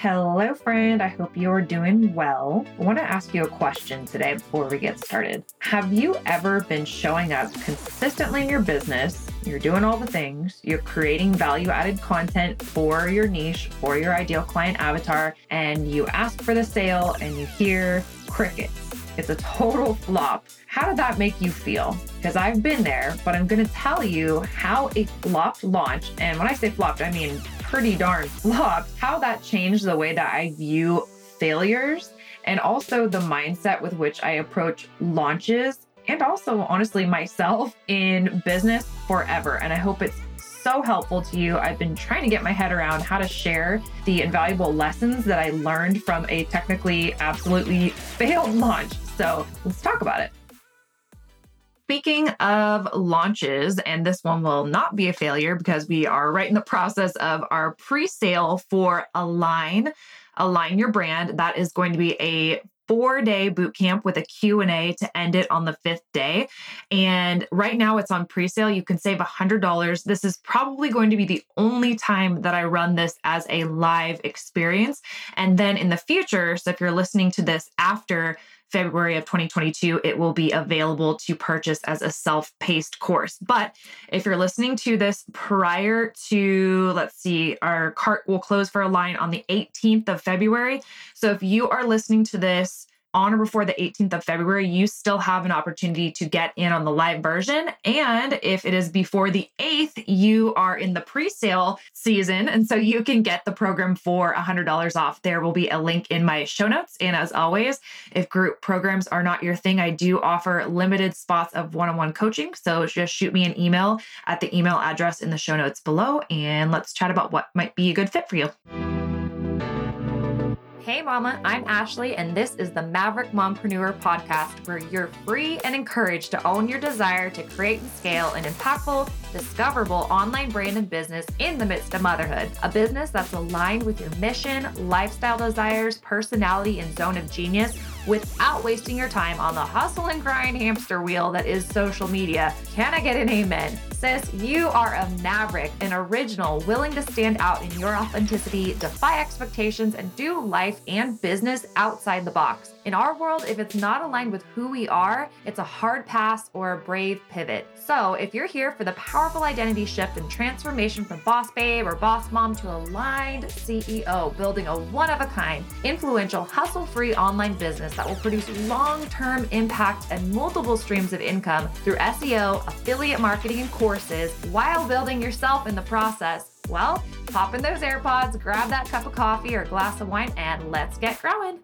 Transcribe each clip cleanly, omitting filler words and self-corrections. Hello, friend. I hope you're doing well. I want to ask you a question today before we get started. Have you ever been showing up consistently in your business? You're doing all the things, you're creating value-added content for your niche, for your ideal client avatar, and you ask for the sale and you hear crickets. It's a total flop. How did that make you feel? Because I've been there, but I'm going to tell you how a flopped launch, and when I say flopped, I mean pretty darn flopped, how that changed the way that I view failures and also the mindset with which I approach launches and also honestly myself in business forever. And I hope it's so helpful to you. I've been trying to get my head around how to share the invaluable lessons that I learned from a technically absolutely failed launch. So let's talk about it. Speaking of launches, and this one will not be a failure because we are right in the process of our pre-sale for Align Your Brand. That is going to be a 4-day boot camp with a Q&A to end it on the 5th day. And right now it's on pre-sale. You can save $100. This is probably going to be the only time that I run this as a live experience. And then in the future, so if you're listening to this after February of 2022, it will be available to purchase as a self-paced course. But if you're listening to this prior to, let's see, our cart will close for Align on the 18th of February. So if you are listening to this on or before the 18th of February, you still have an opportunity to get in on the live version. And if it is before the 8th, you are in the pre-sale season. And so you can get the program for $100 off. There will be a link in my show notes. And as always, if group programs are not your thing, I do offer limited spots of one-on-one coaching. So just shoot me an email at the email address in the show notes below. And let's chat about what might be a good fit for you. Hey mama, I'm Ashley, and this is the Maverick Mompreneur podcast, where you're free and encouraged to own your desire to create and scale an impactful, discoverable online brand and business in the midst of motherhood. A business that's aligned with your mission, lifestyle desires, personality, and zone of genius without wasting your time on the hustle and grind hamster wheel that is social media. Can I get an amen? Sis, you are a maverick, an original, willing to stand out in your authenticity, defy expectations, and do life and business outside the box. In our world, if it's not aligned with who we are, it's a hard pass or a brave pivot. So if you're here for the powerful identity shift and transformation from boss babe or boss mom to aligned CEO, building a one-of-a-kind, influential, hustle-free online business that will produce long-term impact and multiple streams of income through SEO, affiliate marketing, and courses while building yourself in the process, well, pop in those AirPods, grab that cup of coffee or glass of wine, and let's get growing.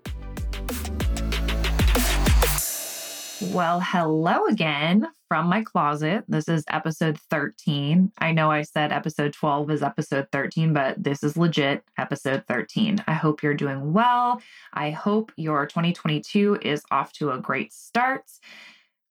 Well, hello again from my closet. This is episode 13. I know I said episode 12 is episode 13, but this is legit episode 13. I hope you're doing well. I hope your 2022 is off to a great start.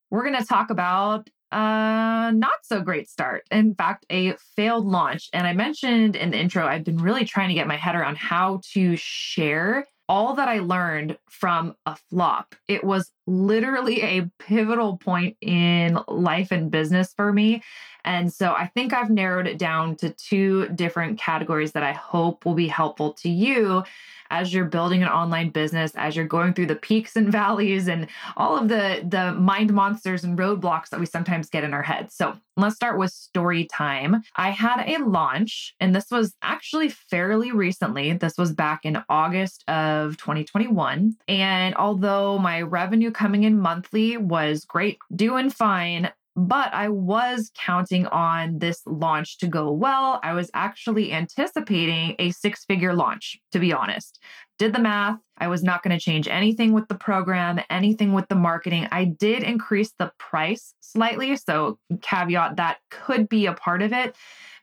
We're going to talk about not so great start. In fact, a failed launch. And I mentioned in the intro, I've been really trying to get my head around how to share all that I learned from a flop. It was literally a pivotal point in life and business for me. And so I think I've narrowed it down to 2 different categories that I hope will be helpful to you as you're building an online business, as you're going through the peaks and valleys and all of the mind monsters and roadblocks that we sometimes get in our heads. So let's start with story time. I had a launch, and this was actually fairly recently. This was back in August of 2021. And although my revenue coming in monthly was great, doing fine, but I was counting on this launch to go well. I was actually anticipating a 6-figure launch, to be honest. Did the math. I was not going to change anything with the program, anything with the marketing. I did increase the price slightly, so caveat that could be a part of it.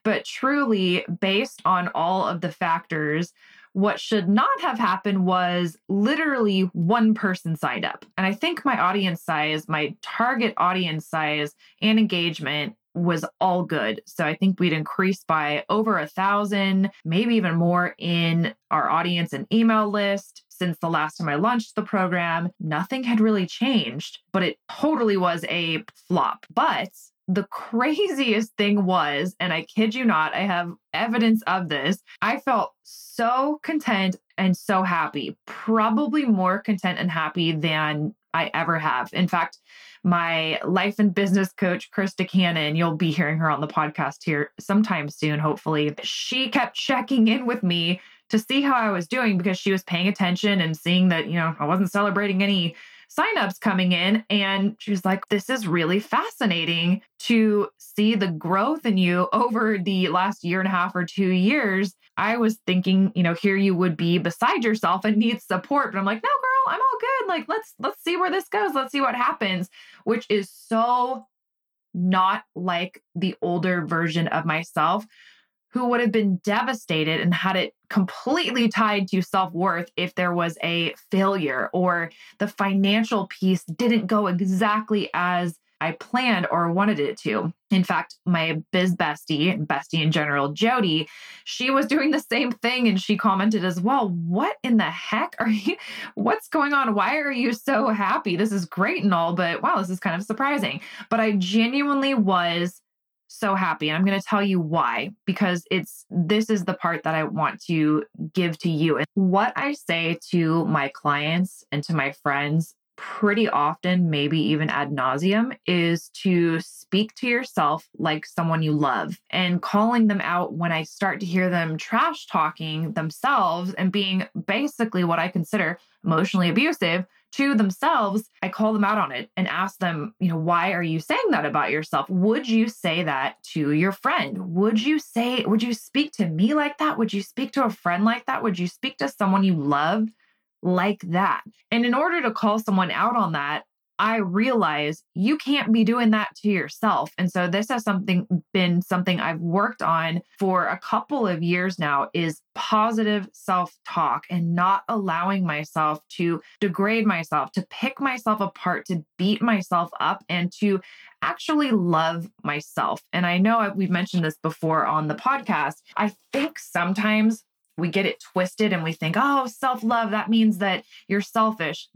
But truly, based on all of the factors, what should not have happened was literally 1 person signed up. And I think my audience size, my target audience size and engagement was all good. So I think we'd increased by over 1,000, maybe even more in our audience and email list since the last time I launched the program. Nothing had really changed, but it totally was a flop. But The craziest thing was, and I kid you not, I have evidence of this, I felt so content and so happy, probably more content and happy than I ever have. In fact, my life and business coach, Krista Cannon, you'll be hearing her on the podcast here sometime soon, hopefully. She kept checking in with me to see how I was doing because she was paying attention and seeing that, you know, I wasn't celebrating any signups coming in. And she was like, this is really fascinating to see the growth in you over the last year and a half or 2 years. I was thinking, you know, here you would be beside yourself and need support. But I'm like, no, girl, I'm all good. Like, let's see where this goes. Let's see what happens, which is so not like the older version of myself, who would have been devastated and had it completely tied to self-worth if there was a failure or the financial piece didn't go exactly as I planned or wanted it to. In fact, my biz bestie in general, Jody, she was doing the same thing. And she commented as well, what in the heck are you, what's going on? Why are you so happy? This is great and all, but wow, this is kind of surprising. But I genuinely was so happy. And I'm going to tell you why, because this is the part that I want to give to you. And what I say to my clients and to my friends pretty often, maybe even ad nauseum, is to speak to yourself like someone you love, and calling them out when I start to hear them trash talking themselves and being basically what I consider emotionally abusive to themselves. I call them out on it and ask them, you know, why are you saying that about yourself? Would you say that to your friend? Would you speak to me like that? Would you speak to a friend like that? Would you speak to someone you love like that? And in order to call someone out on that, I realize you can't be doing that to yourself. And so this has been something I've worked on for a couple of years now, is positive self-talk and not allowing myself to degrade myself, to pick myself apart, to beat myself up, and to actually love myself. And I know we've mentioned this before on the podcast. I think sometimes we get it twisted and we think, oh, self-love, that means that you're selfish.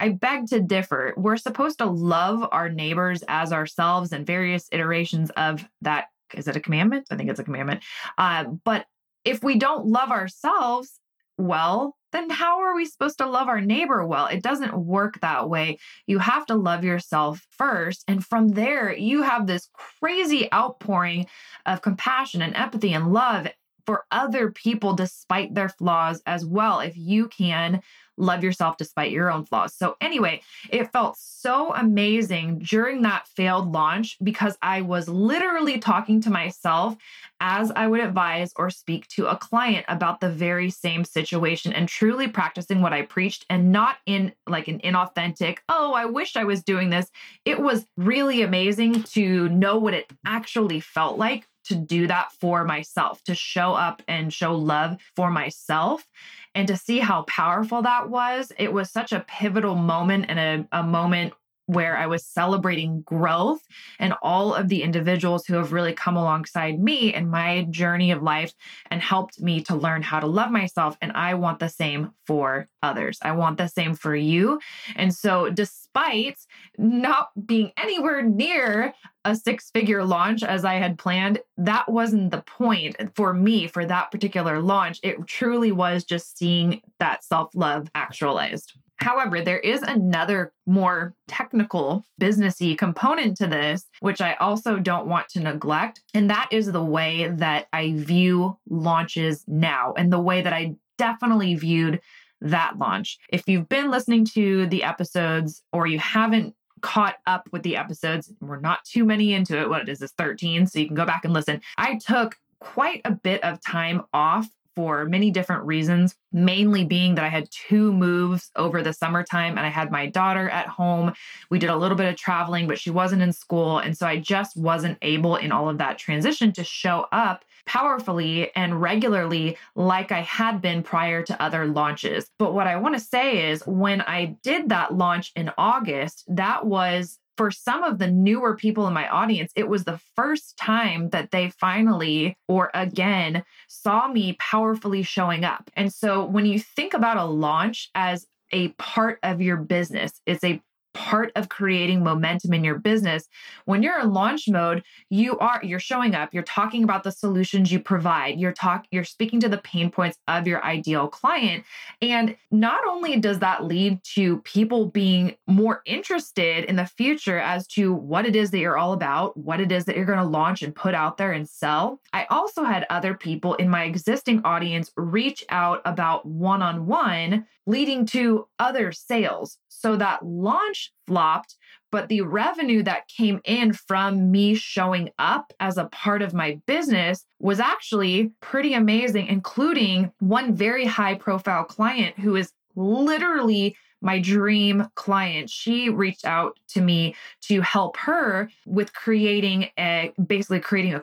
I beg to differ. We're supposed to love our neighbors as ourselves, and various iterations of that. Is it a commandment? I think it's a commandment. But if we don't love ourselves well, then how are we supposed to love our neighbor well? It doesn't work that way. You have to love yourself first. And from there, you have this crazy outpouring of compassion and empathy and love for other people despite their flaws as well, if you can love yourself despite your own flaws. So anyway, it felt so amazing during that failed launch because I was literally talking to myself as I would advise or speak to a client about the very same situation, and truly practicing what I preached, and not in like an inauthentic, oh, I wish I was doing this. It was really amazing to know what it actually felt like to do that for myself, to show up and show love for myself, and to see how powerful that was. It was such a pivotal moment, and a moment where I was celebrating growth and all of the individuals who have really come alongside me in my journey of life and helped me to learn how to love myself. And I want the same for others. I want the same for you. And so despite not being anywhere near a 6-figure launch as I had planned, that wasn't the point for me for that particular launch. It truly was just seeing that self-love actualized. However, there is another more technical businessy component to this, which I also don't want to neglect. And that is the way that I view launches now, and the way that I definitely viewed that launch. If you've been listening to the episodes, or you haven't caught up with the episodes, we're not too many into it. What is this, 13? So you can go back and listen. I took quite a bit of time off for many different reasons, mainly being that I had 2 moves over the summertime and I had my daughter at home. We did a little bit of traveling, but she wasn't in school. And so I just wasn't able in all of that transition to show up powerfully and regularly like I had been prior to other launches. But what I want to say is, when I did that launch in August, that was, for some of the newer people in my audience, it was the first time that they finally, or again, saw me powerfully showing up. And so when you think about a launch as a part of your business, it's a part of creating momentum in your business. When you're in launch mode, you're showing up, you're talking about the solutions you provide, you're speaking to the pain points of your ideal client. And not only does that lead to people being more interested in the future as to what it is that you're all about, what it is that you're going to launch and put out there and sell. I also had other people in my existing audience reach out about one-on-one, leading to other sales. So that launch flopped, but the revenue that came in from me showing up as a part of my business was actually pretty amazing, including one very high profile client who is literally my dream client. She reached out to me to help her with creating a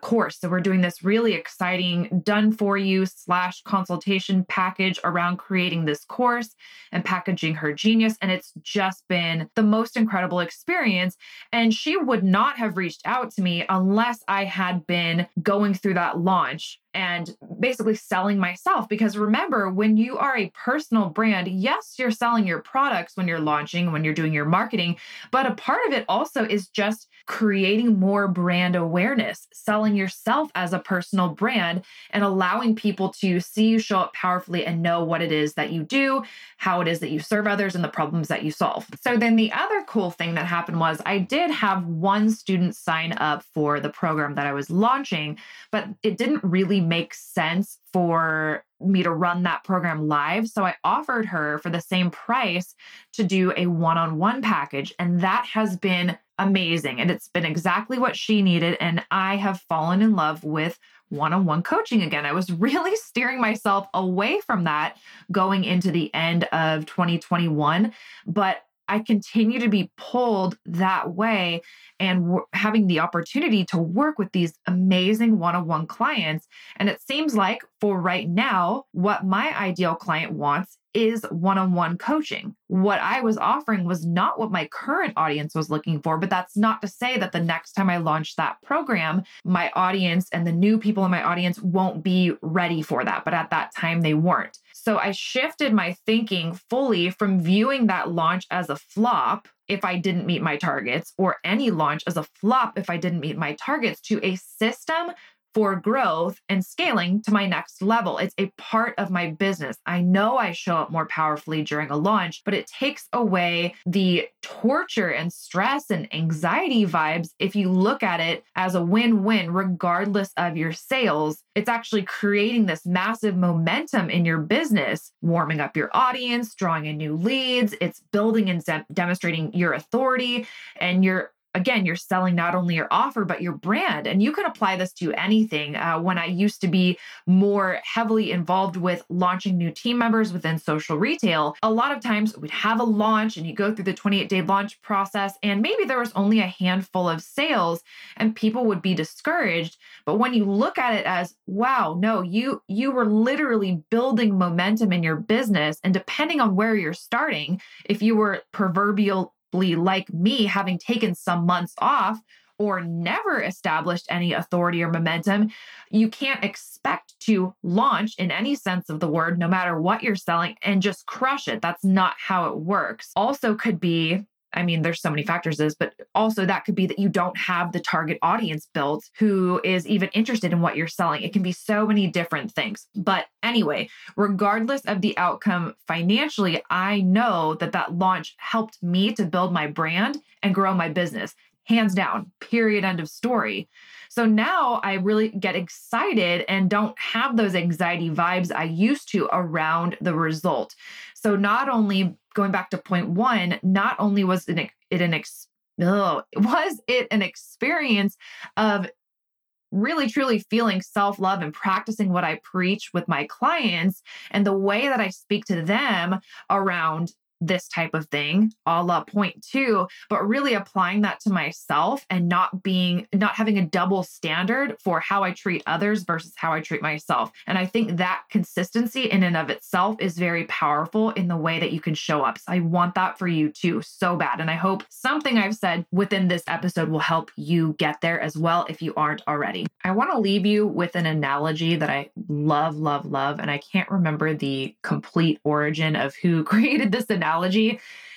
course. So we're doing this really exciting done-for-you/consultation package around creating this course and packaging her genius. And it's just been the most incredible experience. And she would not have reached out to me unless I had been going through that launch and basically selling myself. Because remember, when you are a personal brand, yes, you're selling your products when you're launching, when you're doing your marketing, but a part of it also is just creating more brand awareness, selling yourself as a personal brand and allowing people to see you show up powerfully and know what it is that you do, how it is that you serve others, and the problems that you solve. So then the other cool thing that happened was I did have one student sign up for the program that I was launching, but it didn't really make sense for me to run that program live. So I offered her for the same price to do a one-on-one package. And that has been amazing. And it's been exactly what she needed. And I have fallen in love with one-on-one coaching again. I was really steering myself away from that going into the end of 2021, but I continue to be pulled that way and having the opportunity to work with these amazing one-on-one clients. And it seems like for right now, what my ideal client wants is one-on-one coaching. What I was offering was not what my current audience was looking for, but that's not to say that the next time I launch that program, my audience and the new people in my audience won't be ready for that. But at that time, they weren't. So I shifted my thinking fully from viewing that launch as a flop if I didn't meet my targets, or any launch as a flop if I didn't meet my targets, to a system for growth and scaling to my next level. It's a part of my business. I know I show up more powerfully during a launch, but it takes away the torture and stress and anxiety vibes if you look at it as a win-win, regardless of your sales. It's actually creating this massive momentum in your business, warming up your audience, drawing in new leads. It's building and demonstrating your authority, and again, you're selling not only your offer, but your brand. And you can apply this to anything. When I used to be more heavily involved with launching new team members within social retail, a lot of times we'd have a launch and you go through the 28-day launch process, and maybe there was only a handful of sales and people would be discouraged. But when you look at it as, wow, no, you were literally building momentum in your business. And depending on where you're starting, if you were proverbial like me, having taken some months off or never established any authority or momentum, you can't expect to launch in any sense of the word, no matter what you're selling, and just crush it. That's not how it works. Also could be, there's so many factors to this, but also that could be that you don't have the target audience built who is even interested in what you're selling. It can be so many different things. But anyway, regardless of the outcome financially, I know that that launch helped me to build my brand and grow my business. Hands down, period, end of story. So now I really get excited and don't have those anxiety vibes I used to around the result. So not only, going back to point one, not only was it an experience of really, truly feeling self-love and practicing what I preach with my clients and the way that I speak to them around this type of thing, a la point two, but really applying that to myself and not having a double standard for how I treat others versus how I treat myself. And I think that consistency in and of itself is very powerful in the way that you can show up. So I want that for you too, so bad. And I hope something I've said within this episode will help you get there as well if you aren't already. I want to leave you with an analogy that I love, love, love. And I can't remember the complete origin of who created this analogy.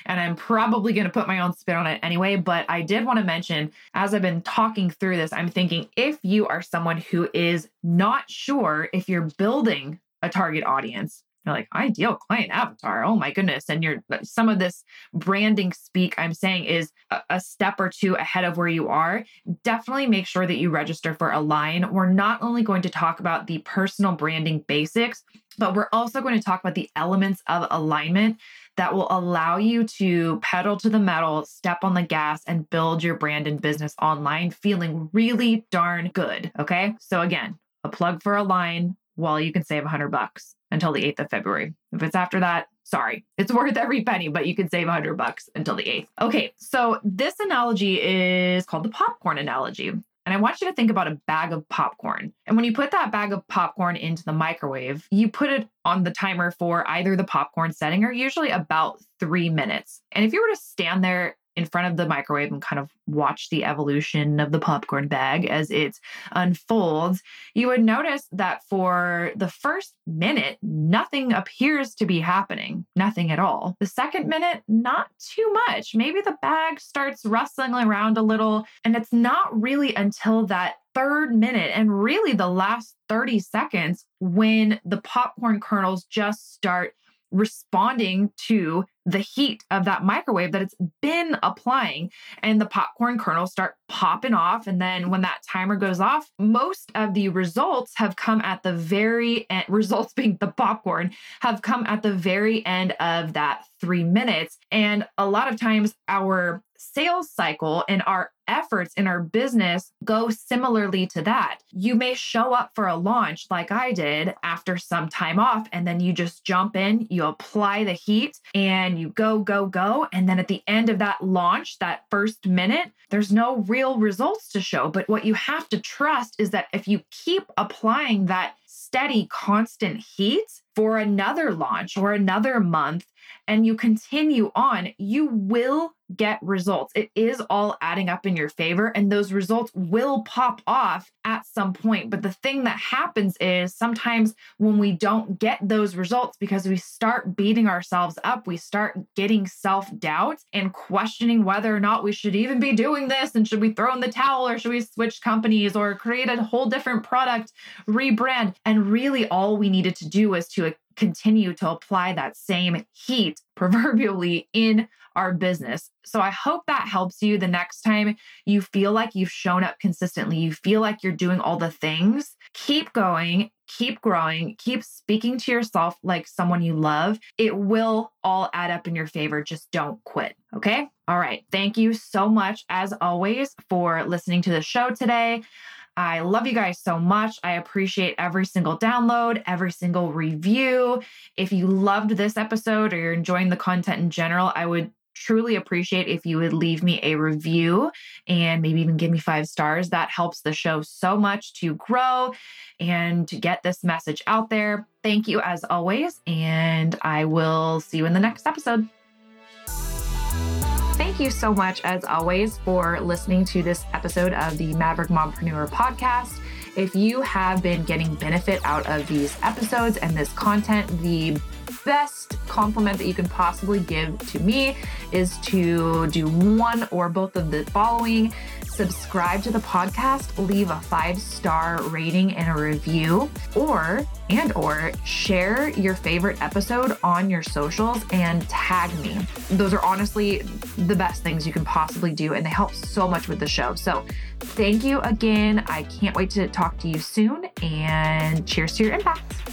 and I'm probably going to put my own spin on it anyway. But I did want to mention, as I've been talking through this, I'm thinking if you are someone who is not sure if you're building a target audience, you're like, ideal client avatar, oh my goodness. And you're, some of this branding speak I'm saying is a step or two ahead of where you are. Definitely make sure that you register for Align. We're not only going to talk about the personal branding basics, but we're also going to talk about the elements of alignment that will allow you to pedal to the metal, step on the gas, and build your brand and business online feeling really darn good. Okay. So again, a plug for Align while you can save $100 until the 8th of February. If it's after that, sorry, it's worth every penny, but you can save $100 until the 8th. Okay. So this analogy is called the popcorn analogy. And I want you to think about a bag of popcorn. And when you put that bag of popcorn into the microwave, you put it on the timer for either the popcorn setting or usually about 3 minutes. And if you were to stand there in front of the microwave and kind of watch the evolution of the popcorn bag as it unfolds, you would notice that for the first minute, nothing appears to be happening, nothing at all. The second minute, not too much. Maybe the bag starts rustling around a little, and it's not really until that third minute and really the last 30 seconds when the popcorn kernels just start responding to the heat of that microwave that it's been applying, and the popcorn kernels start popping off. And then when that timer goes off, most of the results have come at the very end, results being the popcorn, have come at the very end of that 3 minutes. And a lot of times our sales cycle and our efforts in our business go similarly to that. You may show up for a launch like I did after some time off, and then you just jump in, you apply the heat, and you go, go, go. And then at the end of that launch, that first minute, there's no real results to show. But what you have to trust is that if you keep applying that steady, constant heat for another launch or another month, and you continue on, you will get results. It is all adding up in your favor, and those results will pop off at some point. But the thing that happens is sometimes when we don't get those results because we start beating ourselves up, we start getting self-doubt and questioning whether or not we should even be doing this, and should we throw in the towel, or should we switch companies or create a whole different product, rebrand? And really all we needed to do was to continue to apply that same heat proverbially in our business. So I hope that helps you the next time you feel like you've shown up consistently, you feel like you're doing all the things. Keep going, keep growing, keep speaking to yourself like someone you love. It will all add up in your favor. Just don't quit. Okay. All right. Thank you so much, as always, for listening to the show today. I love you guys so much. I appreciate every single download, every single review. If you loved this episode or you're enjoying the content in general, I would truly appreciate if you would leave me a review and maybe even give me 5 stars. That helps the show so much to grow and to get this message out there. Thank you, as always, and I will see you in the next episode. Thank you so much, as always, for listening to this episode of the Maverick Mompreneur podcast. If you have been getting benefit out of these episodes and this content, the best compliment that you can possibly give to me is to do one or both of the following. Subscribe to the podcast, leave a 5-star rating and a review, or share your favorite episode on your socials and tag me. Those are honestly the best things you can possibly do, and they help so much with the show. So thank you again. I can't wait to talk to you soon, and cheers to your impact.